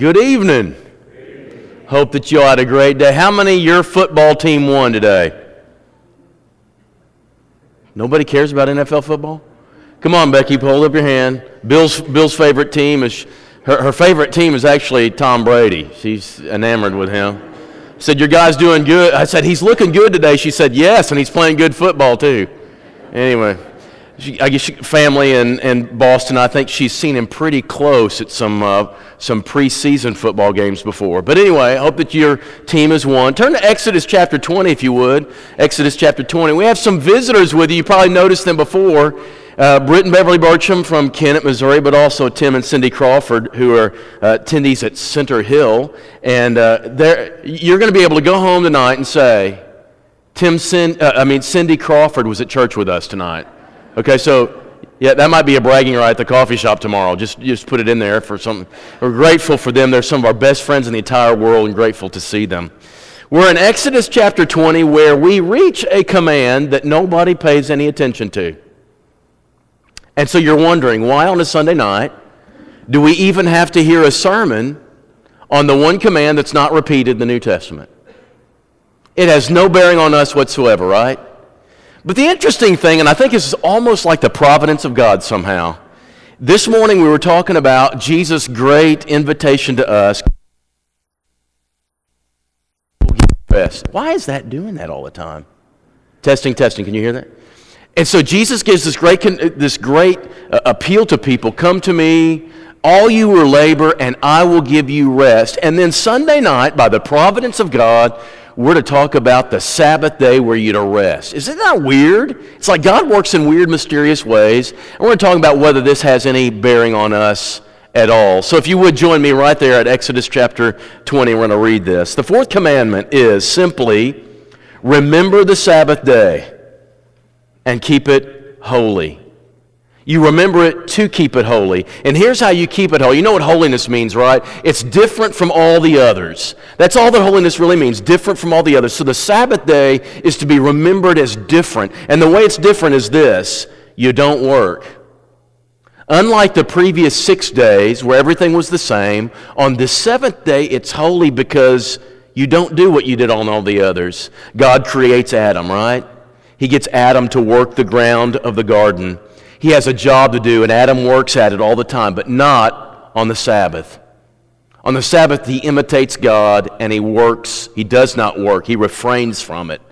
Good evening. Good evening. Hope that y'all had a great day. How many of your football team won today? Nobody cares about NFL football? Come on, Becky, hold up your hand. Bill's favorite team is her favorite team is actually Tom Brady. She's enamored with him. I said, your guy's doing good. I said, he's looking good today. She said, yes, and he's playing good football too. Anyway, I guess family in Boston, I think she's seen him pretty close at some preseason football games before. But anyway, I hope that your team has won. Turn to Exodus chapter 20 if you would. Exodus chapter 20. We have some visitors with you. You probably noticed them before. Britton Beverly Burcham from Kent, Missouri, but also Tim and Cindy Crawford, who are attendees at Center Hill. And you're going to be able to go home tonight and say, Cindy Crawford was at church with us tonight. Okay, so yeah, that might be a bragging right at the coffee shop tomorrow. Just put it in there for something. We're grateful for them. They're some of our best friends in the entire world and grateful to see them. We're in Exodus chapter 20 where we reach a command that nobody pays any attention to. And so you're wondering, why on a Sunday night do we even have to hear a sermon on the one command that's not repeated in the New Testament? It has no bearing on us whatsoever, right? But the interesting thing, and I think this is almost like the providence of God somehow, this morning we were talking about Jesus' great invitation to us. Why is that doing that all the time? Testing, can you hear that? And so Jesus gives this great appeal to people, come to me, all you who labor, and I will give you rest. And then Sunday night, by the providence of God, we're to talk about the Sabbath day where you're to rest. Isn't that weird? It's like God works in weird, mysterious ways. And we're talking about whether this has any bearing on us at all. So if you would join me right there at Exodus chapter 20, we're going to read this. The fourth commandment is simply, remember the Sabbath day and keep it holy. You remember it to keep it holy. And here's how you keep it holy. You know what holiness means, right? It's different from all the others. That's all that holiness really means, different from all the others. So the Sabbath day is to be remembered as different. And the way it's different is this: you don't work. Unlike the previous 6 days where everything was the same, on the seventh day it's holy because you don't do what you did on all the others. God creates Adam, right? He gets Adam to work the ground of the garden. He has a job to do, and Adam works at it all the time, but not on the Sabbath. On the Sabbath, he imitates God, and he works. He does not work. He refrains from it.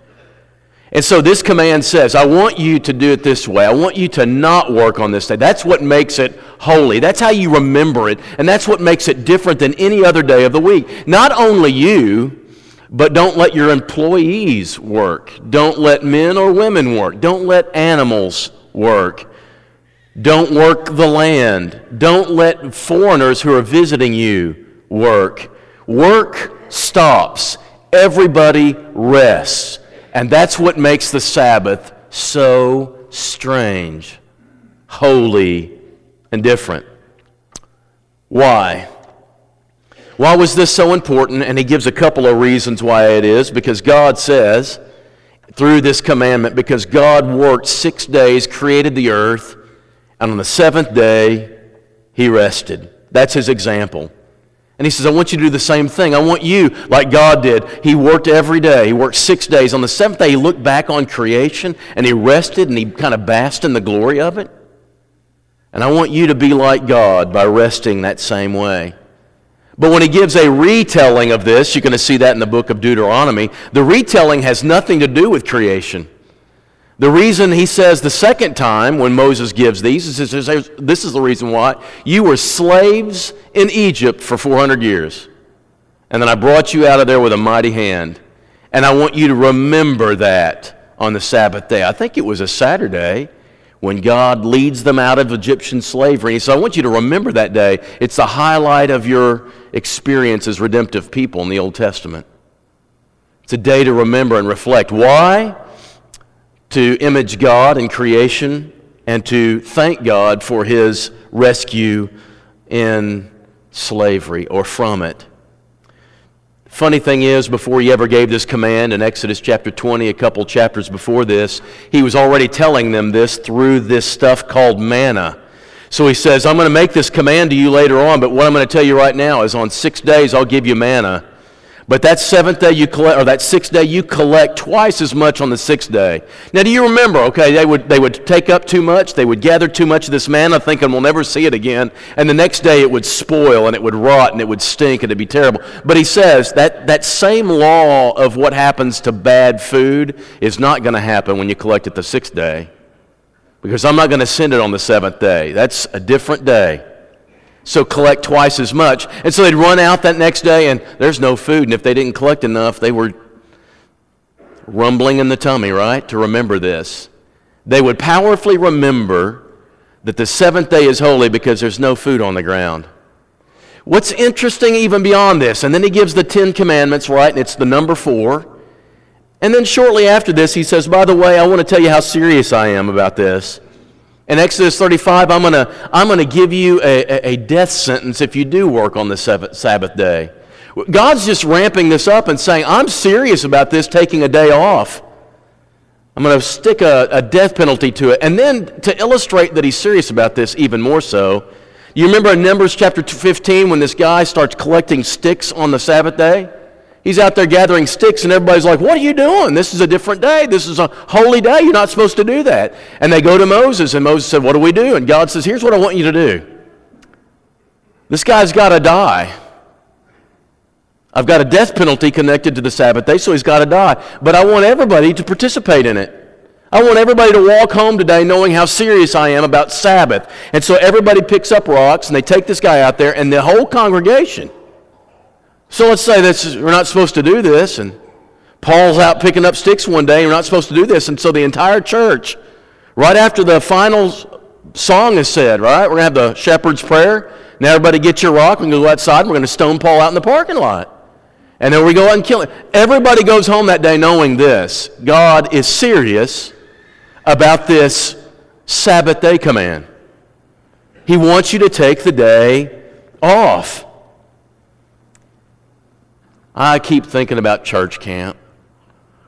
And so this command says, I want you to do it this way. I want you to not work on this day. That's what makes it holy. That's how you remember it, and that's what makes it different than any other day of the week. Not only you, but don't let your employees work. Don't let men or women work. Don't let animals work. Don't work the land. Don't let foreigners who are visiting you work. Work stops. Everybody rests. And that's what makes the Sabbath so strange, holy, and different. Why? Why was this so important? And he gives a couple of reasons why it is. Because God says, through this commandment, because God worked 6 days, created the earth, and on the seventh day, he rested. That's his example. And he says, I want you to do the same thing. I want you, like God did. He worked every day. He worked 6 days. On the seventh day, he looked back on creation, and he rested, and he kind of basked in the glory of it. And I want you to be like God by resting that same way. But when he gives a retelling of this, you're going to see that in the book of Deuteronomy, the retelling has nothing to do with creation. The reason he says the second time when Moses gives these is this is the reason why. You were slaves in Egypt for 400 years, and then I brought you out of there with a mighty hand, and I want you to remember that on the Sabbath day. I think it was a Saturday when God leads them out of Egyptian slavery. He said, I want you to remember that day. It's the highlight of your experience as redemptive people in the Old Testament. It's a day to remember and reflect. Why? To image God in creation and to thank God for his rescue in slavery or from it. Funny thing is, before he ever gave this command in Exodus chapter 20, a couple chapters before this, he was already telling them this through this stuff called manna. So he says, I'm going to make this command to you later on, but what I'm going to tell you right now is on 6 days I'll give you manna. But that seventh day you collect, or that sixth day you collect twice as much on the sixth day. Now, do you remember, okay, they would take up too much, they would gather too much of this manna thinking we'll never see it again, and the next day it would spoil and it would rot and it would stink and it'd be terrible. But he says that same law of what happens to bad food is not going to happen when you collect it the sixth day, because I'm not going to send it on the seventh day. That's a different day. So collect twice as much. And so they'd run out that next day, and there's no food. And if they didn't collect enough, they were rumbling in the tummy, right, to remember this. They would powerfully remember that the seventh day is holy because there's no food on the ground. What's interesting even beyond this, and then he gives the 10 Commandments, right, and it's the number 4. And then shortly after this, he says, by the way, I want to tell you how serious I am about this. In Exodus 35, I'm going to give you a death sentence if you do work on the Sabbath day. God's just ramping this up and saying, I'm serious about this taking a day off. I'm going to stick a death penalty to it. And then to illustrate that he's serious about this even more so, you remember in Numbers chapter 15 when this guy starts collecting sticks on the Sabbath day? He's out there gathering sticks, and everybody's like, what are you doing? This is a different day. This is a holy day. You're not supposed to do that. And they go to Moses, and Moses said, what do we do? And God says, here's what I want you to do. This guy's got to die. I've got a death penalty connected to the Sabbath day, so he's got to die. But I want everybody to participate in it. I want everybody to walk home today knowing how serious I am about Sabbath. And so everybody picks up rocks, and they take this guy out there, and the whole congregation. So let's say we're not supposed to do this, and Paul's out picking up sticks one day, and we're not supposed to do this, and so the entire church, right after the final song is said, right, we're going to have the shepherd's prayer, now everybody get your rock, we're going to go outside, and we're going to stone Paul out in the parking lot. And then we go out and kill him. Everybody goes home that day knowing this. God is serious about this Sabbath day command. He wants you to take the day off. I keep thinking about church camp.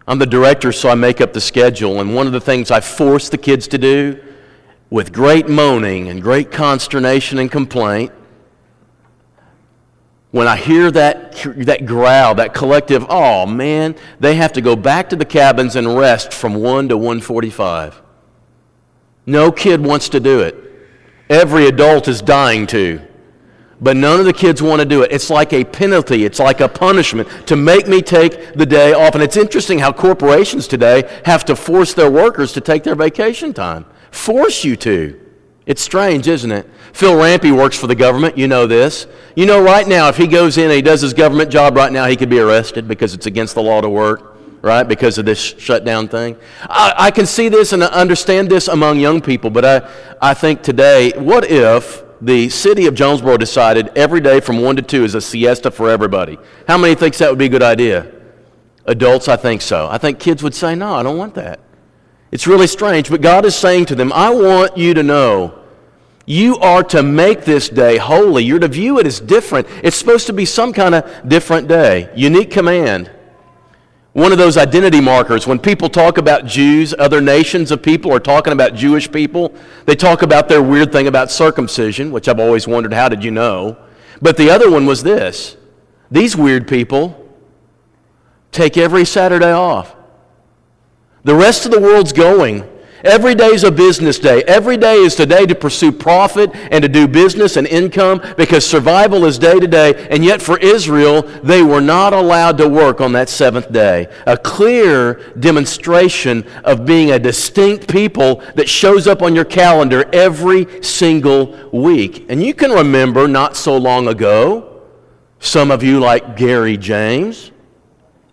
I'm the director, so I make up the schedule, and one of the things I force the kids to do with great moaning and great consternation and complaint, when I hear that growl, that collective, oh man, they have to go back to the cabins and rest from 1 to 1:45. No kid wants to do it. Every adult is dying to. But none of the kids want to do it. It's like a penalty. It's like a punishment to make me take the day off. And it's interesting how corporations today have to force their workers to take their vacation time. Force you to. It's strange, isn't it? Phil Rampy works for the government. You know this. You know right now, if he goes in and he does his government job right now, he could be arrested because it's against the law to work, right, because of this shutdown thing. I can see this and I understand this among young people, but I think today, what if the city of Jonesboro decided every day from 1 to 2 is a siesta for everybody? How many thinks that would be a good idea? Adults, I think so. I think kids would say, no, I don't want that. It's really strange, but God is saying to them, I want you to know you are to make this day holy. You're to view it as different. It's supposed to be some kind of different day. Unique command. One of those identity markers. When people talk about Jews, other nations of people are talking about Jewish people. They talk about their weird thing about circumcision, which I've always wondered, how did you know? But the other one was this. These weird people take every Saturday off. The rest of the world's going. Every day is a business day. Every day is today to pursue profit and to do business and income because survival is day to day. And yet for Israel, they were not allowed to work on that seventh day. A clear demonstration of being a distinct people that shows up on your calendar every single week. And you can remember not so long ago, some of you like Gary James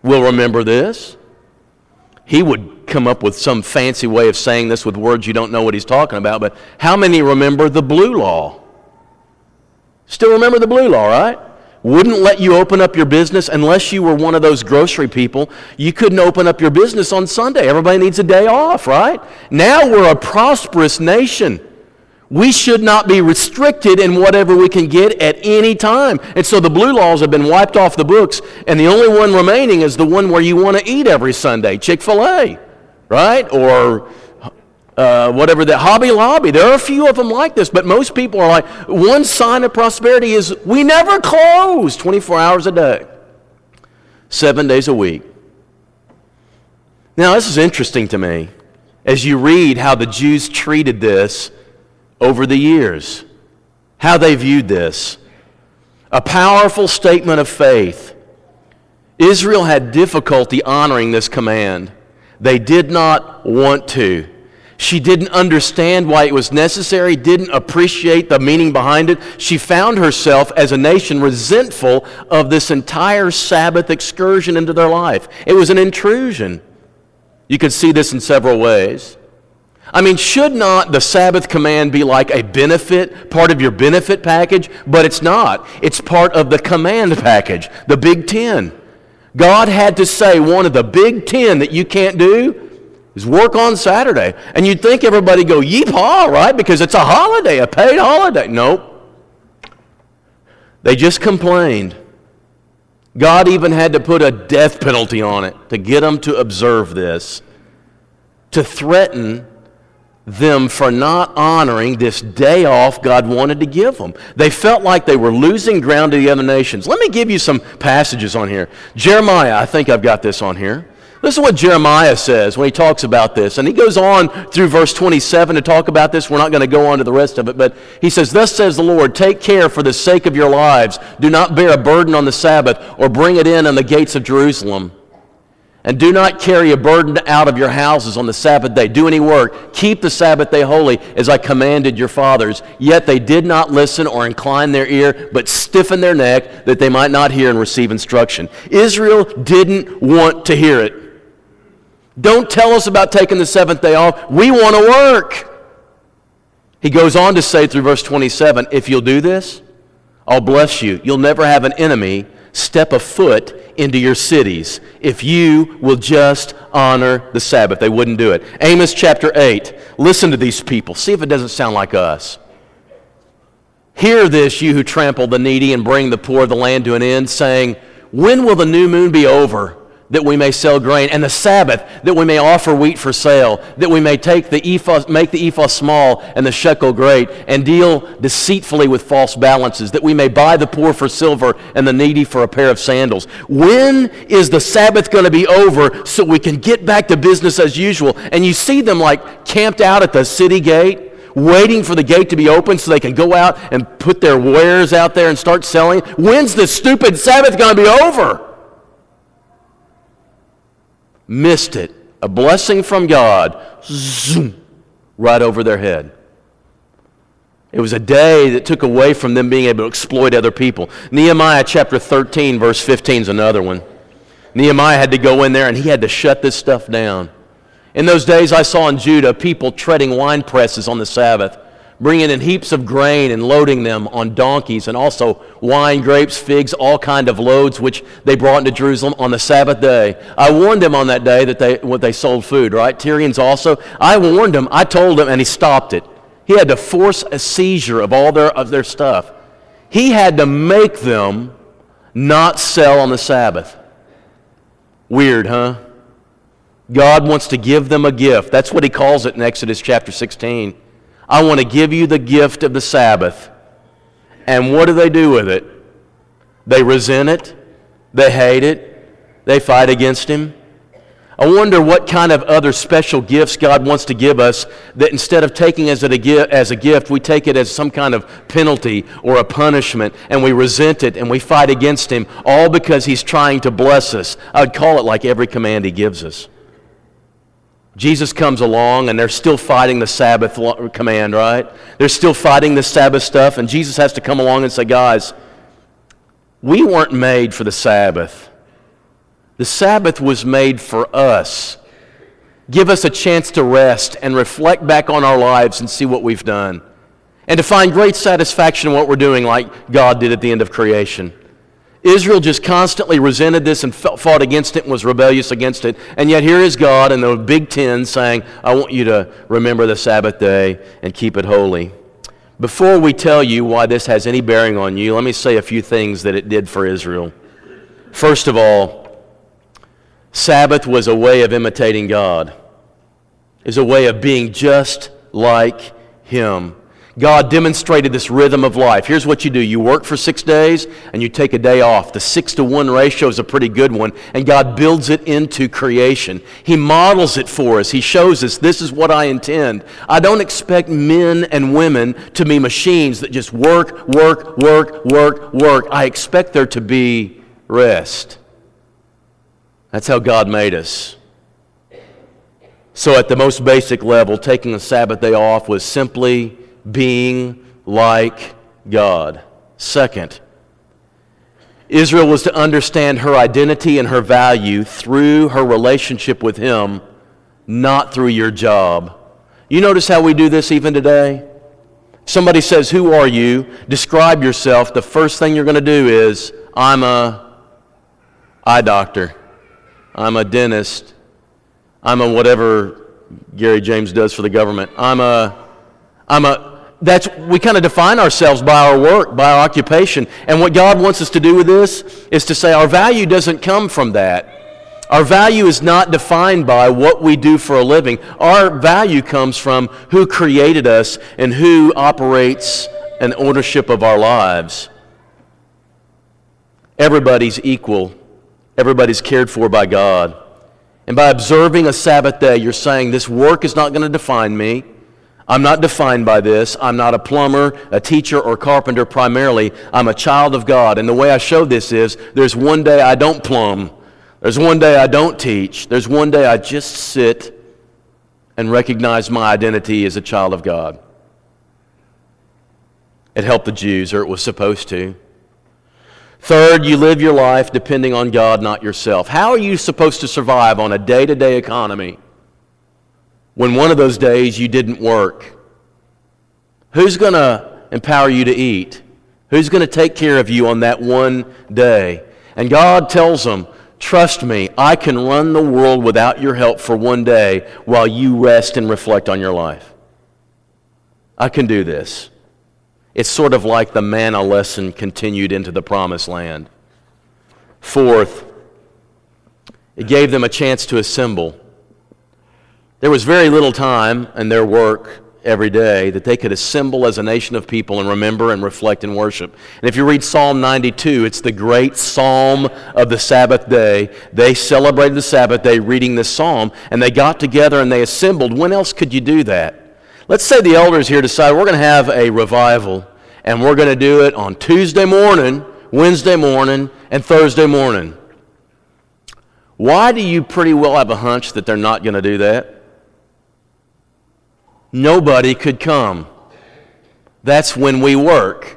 will remember this. He would come up with some fancy way of saying this with words you don't know what he's talking about, but how many remember the Blue Law? Still remember the Blue Law, right? Wouldn't let you open up your business unless you were one of those grocery people. You couldn't open up your business on Sunday. Everybody needs a day off, right? Now we're a prosperous nation. We should not be restricted in whatever we can get at any time. And so the Blue Laws have been wiped off the books, and the only one remaining is the one where you want to eat every Sunday, Chick-fil-A, right? Or whatever that, Hobby Lobby. There are a few of them like this, but most people are like, one sign of prosperity is we never close 24 hours a day, 7 days a week. Now, this is interesting to me as you read how the Jews treated this over the years, how they viewed this. A powerful statement of faith. Israel had difficulty honoring this command. They did not want to. She didn't understand why it was necessary, didn't appreciate the meaning behind it. She found herself as a nation resentful of this entire Sabbath excursion into their life. It was an intrusion. You could see this in several ways. I mean, should not the Sabbath command be like a benefit, part of your benefit package? But it's not. It's part of the command package, the Big Ten. God had to say one of the Big Ten that you can't do is work on Saturday. And you'd think everybody go, yeehaw, right? Because it's a holiday, a paid holiday. Nope. They just complained. God even had to put a death penalty on it to get them to observe this, to threaten them for not honoring this day off God wanted to give them. They felt like they were losing ground to the other nations. Let me give you some passages on here. Jeremiah, I think I've got this on here. Listen to what Jeremiah says when he talks about this. And he goes on through verse 27 to talk about this. We're not going to go on to the rest of it. But he says, "Thus says the Lord, take care for the sake of your lives. Do not bear a burden on the Sabbath or bring it in on the gates of Jerusalem. And do not carry a burden out of your houses on the Sabbath day. Do any work. Keep the Sabbath day holy as I commanded your fathers. Yet they did not listen or incline their ear, but stiffened their neck that they might not hear and receive instruction." Israel didn't want to hear it. Don't tell us about taking the seventh day off. We want to work. He goes on to say through verse 27, "If you'll do this, I'll bless you. You'll never have an enemy step a foot into your cities if you will just honor the Sabbath." They wouldn't do it. Amos chapter 8. Listen to these people. See if it doesn't sound like us. "Hear this, you who trample the needy and bring the poor of the land to an end, saying, when will the new moon be over, that we may sell grain, and the Sabbath, that we may offer wheat for sale, that we may take the ephah, make the ephah small and the shekel great, and deal deceitfully with false balances, that we may buy the poor for silver and the needy for a pair of sandals." When is the Sabbath going to be over so we can get back to business as usual? And you see them like camped out at the city gate, waiting for the gate to be open so they can go out and put their wares out there and start selling. When's the stupid Sabbath going to be over? Missed it. A blessing from God, zoom, right over their head. It was a day that took away from them being able to exploit other people. Nehemiah chapter 13, verse 15 is another one. Nehemiah had to go in there and he had to shut this stuff down. "In those days I saw in Judah people treading wine presses on the Sabbath, bringing in heaps of grain and loading them on donkeys, and also wine, grapes, figs, all kind of loads, which they brought into Jerusalem on the Sabbath day. I warned them on that day that they sold food," right? Tyrians also. "I warned them, I told them, and he stopped it." He had to force a seizure of all their stuff. He had to make them not sell on the Sabbath. Weird, huh? God wants to give them a gift. That's what he calls it in Exodus chapter 16. "I want to give you the gift of the Sabbath." And what do they do with it? They resent it. They hate it. They fight against him. I wonder what kind of other special gifts God wants to give us that instead of taking as a gift, we take it as some kind of penalty or a punishment, and we resent it and we fight against him, all because he's trying to bless us. I would call it like every command he gives us. Jesus comes along and they're still fighting the Sabbath command, right? They're still fighting the Sabbath stuff, and Jesus has to come along and say, "Guys, we weren't made for the Sabbath. The Sabbath was made for us. Give us a chance to rest and reflect back on our lives and see what we've done, and to find great satisfaction in what we're doing like God did at the end of creation." Israel just constantly resented this and fought against it and was rebellious against it. And yet here is God in the Big Ten saying, "I want you to remember the Sabbath day and keep it holy." Before we tell you why this has any bearing on you, let me say a few things that it did for Israel. First of all, Sabbath was a way of imitating God. is a way of being just like Him. God demonstrated this rhythm of life. Here's what you do. You work for 6 days and you take a day off. The 6-to-1 ratio is a pretty good one, and God builds it into creation. He models it for us. He shows us, this is what I intend. I don't expect men and women to be machines that just work. I expect there to be rest. That's how God made us. So at the most basic level, taking the Sabbath day off was simply being like God. Second, Israel was to understand her identity and her value through her relationship with Him, not through your job. You notice how we do this even today? If somebody says, who are you? Describe yourself. The first thing you're going to do is, I'm a eye doctor. I'm a dentist. I'm a whatever Gary James does for the government. We kind of define ourselves by our work, by our occupation. And what God wants us to do with this is to say our value doesn't come from that. Our value is not defined by what we do for a living. Our value comes from who created us and who operates an ownership of our lives. Everybody's equal. Everybody's cared for by God. And by observing a Sabbath day, you're saying, this work is not going to define me. I'm not defined by this. I'm not a plumber, a teacher, or carpenter primarily. I'm a child of God. And the way I show this is, there's one day I don't plumb. There's one day I don't teach. There's one day I just sit and recognize my identity as a child of God. It helped the Jews, or it was supposed to. Third, you live your life depending on God, not yourself. How are you supposed to survive on a day-to-day economy when one of those days you didn't work? Who's going to empower you to eat? Who's going to take care of you on that one day? And God tells them, trust me, I can run the world without your help for one day while you rest and reflect on your life. I can do this. It's sort of like the manna lesson continued into the promised land. Fourth, it gave them a chance to assemble. There was very little time in their work every day that they could assemble as a nation of people and remember and reflect and worship. And if you read Psalm 92, it's the great psalm of the Sabbath day. They celebrated the Sabbath day reading this psalm, and they got together and they assembled. When else could you do that? Let's say the elders here decide we're going to have a revival, and we're going to do it on Tuesday morning, Wednesday morning, and Thursday morning. Why do you pretty well have a hunch that they're not going to do that? Nobody could come. That's when we work.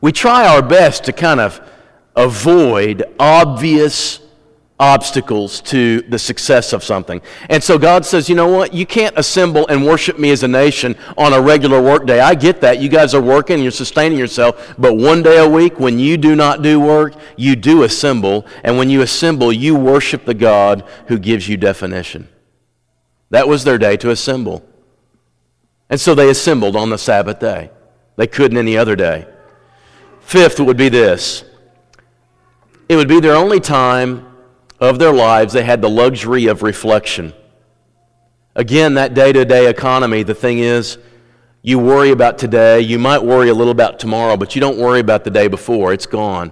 We try our best to kind of avoid obvious obstacles to the success of something. And so God says, you know what? You can't assemble and worship me as a nation on a regular work day. I get that. You guys are working, you're sustaining yourself, but one day a week when you do not do work, you do assemble, and when you assemble, you worship the God who gives you definition. That was their day to assemble. And so they assembled on the Sabbath day. They couldn't any other day. Fifth would be this. It would be their only time of their lives, they had the luxury of reflection. Again, that day-to-day economy, the thing is, you worry about today, you might worry a little about tomorrow, but you don't worry about the day before, it's gone.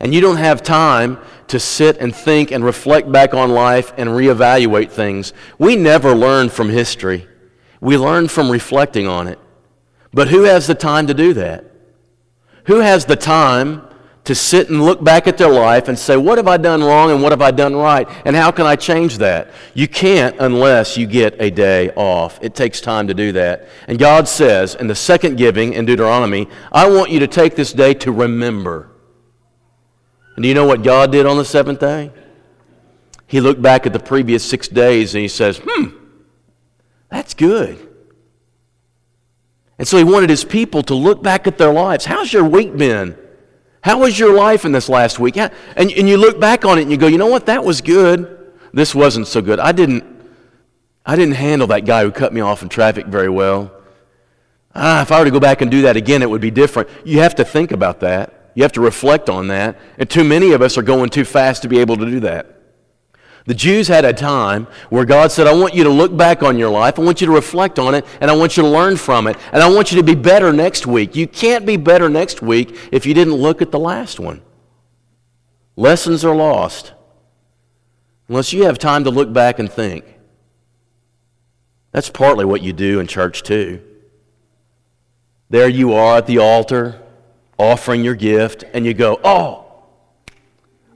And you don't have time to sit and think and reflect back on life and reevaluate things. We never learn from history. We learn from reflecting on it. But who has the time to do that? Who has the time to sit and look back at their life and say, what have I done wrong and what have I done right? And how can I change that? You can't unless you get a day off. It takes time to do that. And God says in the second giving in Deuteronomy, I want you to take this day to remember. And do you know what God did on the seventh day? He looked back at the previous 6 days and He says, that's good. And so He wanted His people to look back at their lives. How's your week been? How was your life in this last week? And you look back on it and you go, you know what, that was good. This wasn't so good. I didn't handle that guy who cut me off in traffic very well. If I were to go back and do that again, it would be different. You have to think about that. You have to reflect on that. And too many of us are going too fast to be able to do that. The Jews had a time where God said, I want you to look back on your life, I want you to reflect on it, and I want you to learn from it, and I want you to be better next week. You can't be better next week if you didn't look at the last one. Lessons are lost unless you have time to look back and think. That's partly what you do in church too. There you are at the altar offering your gift, and you go, oh,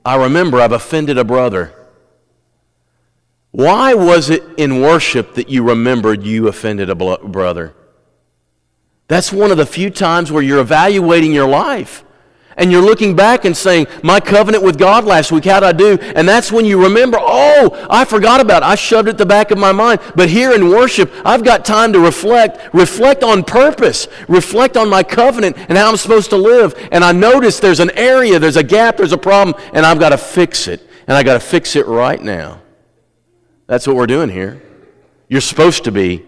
I remember I've offended a brother. Why was it in worship that you remembered you offended a brother? That's one of the few times where you're evaluating your life. And you're looking back and saying, my covenant with God last week, how'd I do? And that's when you remember, oh, I forgot about it. I shoved it at the back of my mind. But here in worship, I've got time to reflect on purpose, reflect on my covenant and how I'm supposed to live. And I notice there's an area, there's a gap, there's a problem, and I've got to fix it. And I've got to fix it right now. That's what we're doing here. You're supposed to be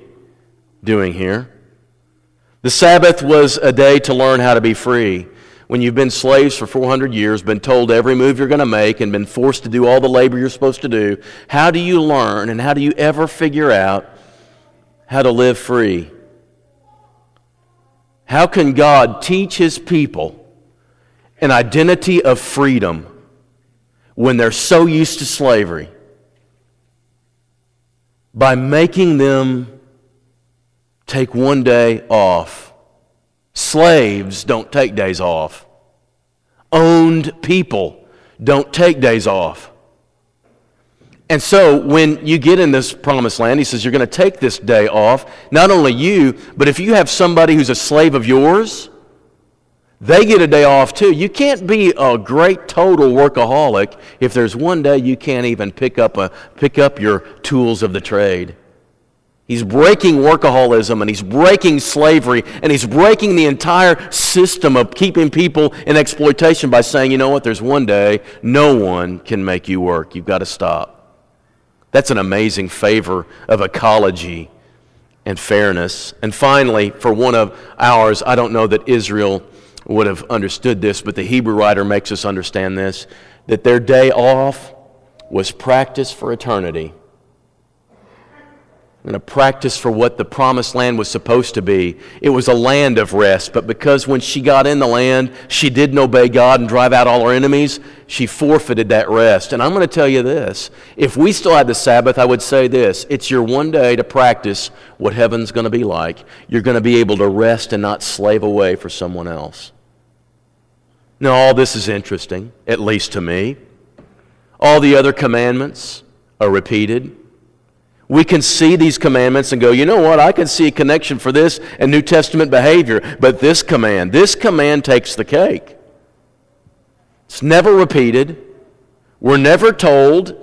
doing here. The Sabbath was a day to learn how to be free. When you've been slaves for 400 years, been told every move you're going to make, and been forced to do all the labor you're supposed to do, how do you learn and how do you ever figure out how to live free? How can God teach His people an identity of freedom when they're so used to slavery? By making them take one day off. Slaves don't take days off. Owned people don't take days off. And so when you get in this promised land, He says you're going to take this day off. Not only you, but if you have somebody who's a slave of yours, they get a day off too. You can't be a great total workaholic if there's one day you can't even pick up your tools of the trade. He's breaking workaholism, and He's breaking slavery, and He's breaking the entire system of keeping people in exploitation by saying, you know what, there's one day no one can make you work. You've got to stop. That's an amazing favor of ecology and fairness. And finally, for one of ours, I don't know that Israel would have understood this, but the Hebrew writer makes us understand this, that their day off was practice for eternity. And a practice for what the promised land was supposed to be. It was a land of rest, but because when she got in the land, she didn't obey God and drive out all her enemies, she forfeited that rest. And I'm going to tell you this, if we still had the Sabbath, I would say this, it's your one day to practice what heaven's going to be like. You're going to be able to rest and not slave away for someone else. Now, all this is interesting, at least to me. All the other commandments are repeated. We can see these commandments and go, you know what, I can see a connection for this and New Testament behavior, but this command takes the cake. It's never repeated. We're never told,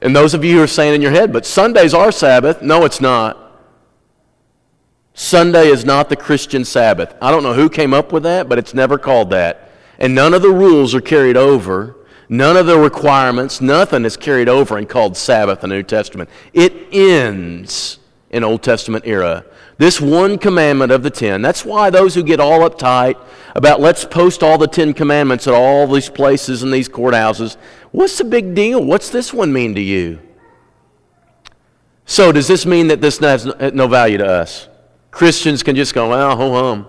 and those of you who are saying in your head, but Sunday's our Sabbath. No, it's not. Sunday is not the Christian Sabbath. I don't know who came up with that, but it's never called that. And none of the rules are carried over. None of the requirements, nothing is carried over and called Sabbath in the New Testament. It ends in Old Testament era. This one commandment of the 10, that's why those who get all uptight about let's post all the 10 commandments at all these places and these courthouses, what's the big deal? What's this one mean to you? So does this mean that this has no value to us? Christians can just go, well, ho-hum.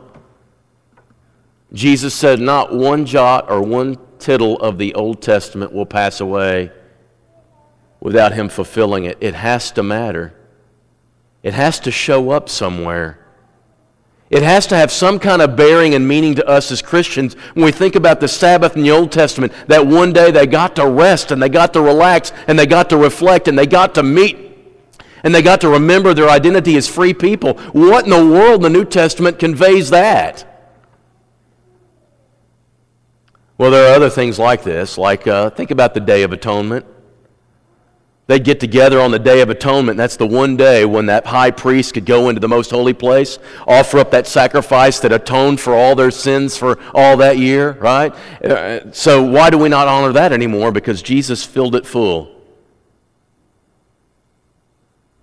Jesus said not one jot or one tittle of the Old Testament will pass away without Him fulfilling it. It has to matter. It has to show up somewhere. It has to have some kind of bearing and meaning to us as Christians. When we think about the Sabbath in the Old Testament, that one day they got to rest and they got to relax and they got to reflect and they got to meet and they got to remember their identity as free people. What in the world the New Testament conveys that? Well, there are other things like this, like think about the Day of Atonement. They'd get together on the Day of Atonement. That's the one day when that high priest could go into the most holy place, offer up that sacrifice that atoned for all their sins for all that year, right? So why do we not honor that anymore? Because Jesus filled it full.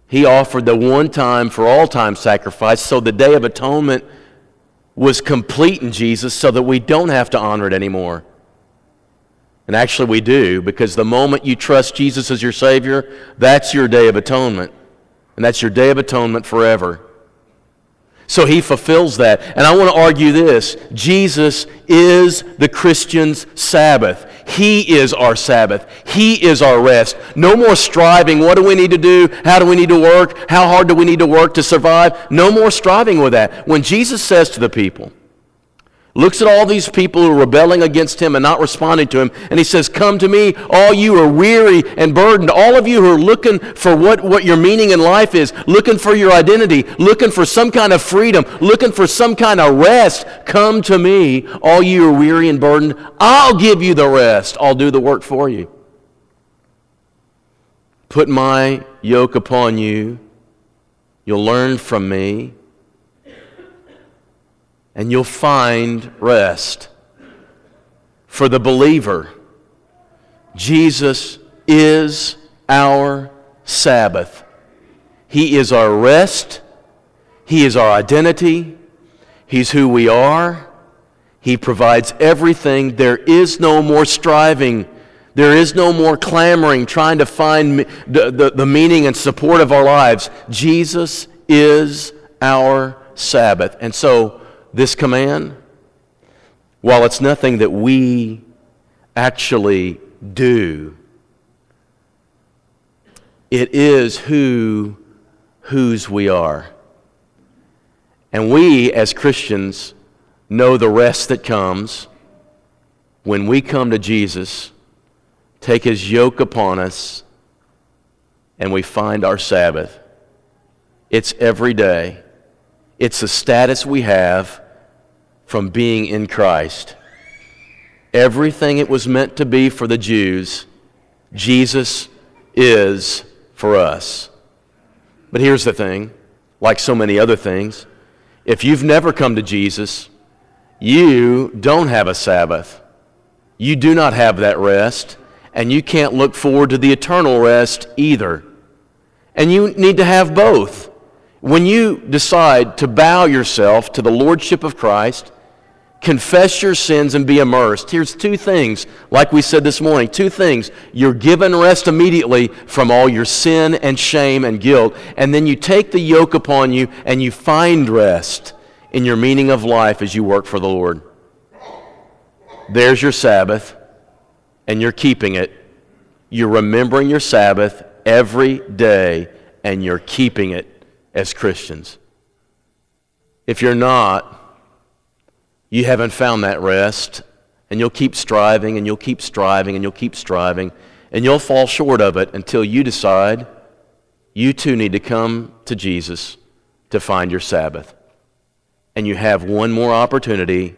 He offered the one-time for all-time sacrifice, so the Day of Atonement was complete in Jesus so that we don't have to honor it anymore. And actually we do, because the moment you trust Jesus as your Savior, that's your Day of Atonement. And that's your Day of Atonement forever. So he fulfills that. And I want to argue this. Jesus is the Christian's Sabbath. He is our Sabbath. He is our rest. No more striving. What do we need to do? How do we need to work? How hard do we need to work to survive? No more striving with that. When Jesus says to the people, looks at all these people who are rebelling against him and not responding to him, and he says, come to me, all you are weary and burdened, all of you who are looking for what your meaning in life is, looking for your identity, looking for some kind of freedom, looking for some kind of rest, come to me, all you who are weary and burdened, I'll give you the rest, I'll do the work for you. Put my yoke upon you, you'll learn from me, and you'll find rest. For the believer, Jesus is our Sabbath. He is our rest. He is our identity. He's who we are. He provides everything. There is no more striving. There is no more clamoring, trying to find the meaning and support of our lives. Jesus is our Sabbath. And so, this command, while it's nothing that we actually do, it is whose we are. And we, as Christians, know the rest that comes when we come to Jesus, take his yoke upon us, and we find our Sabbath. It's every day. It's the status we have from being in Christ. Everything it was meant to be for the Jews, Jesus is for us. But here's the thing, like so many other things, if you've never come to Jesus, you don't have a Sabbath. You do not have that rest, and you can't look forward to the eternal rest either. And you need to have both. When you decide to bow yourself to the Lordship of Christ, confess your sins and be immersed, here's two things, like we said this morning, two things. You're given rest immediately from all your sin and shame and guilt, and then you take the yoke upon you and you find rest in your meaning of life as you work for the Lord. There's your Sabbath, and you're keeping it. You're remembering your Sabbath every day, and you're keeping it. As Christians, if you're not, you haven't found that rest, and you'll keep striving, and you'll keep striving, and you'll keep striving, and you'll fall short of it until you decide you too need to come to Jesus to find your Sabbath. And you have one more opportunity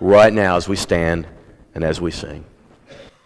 right now as we stand and as we sing.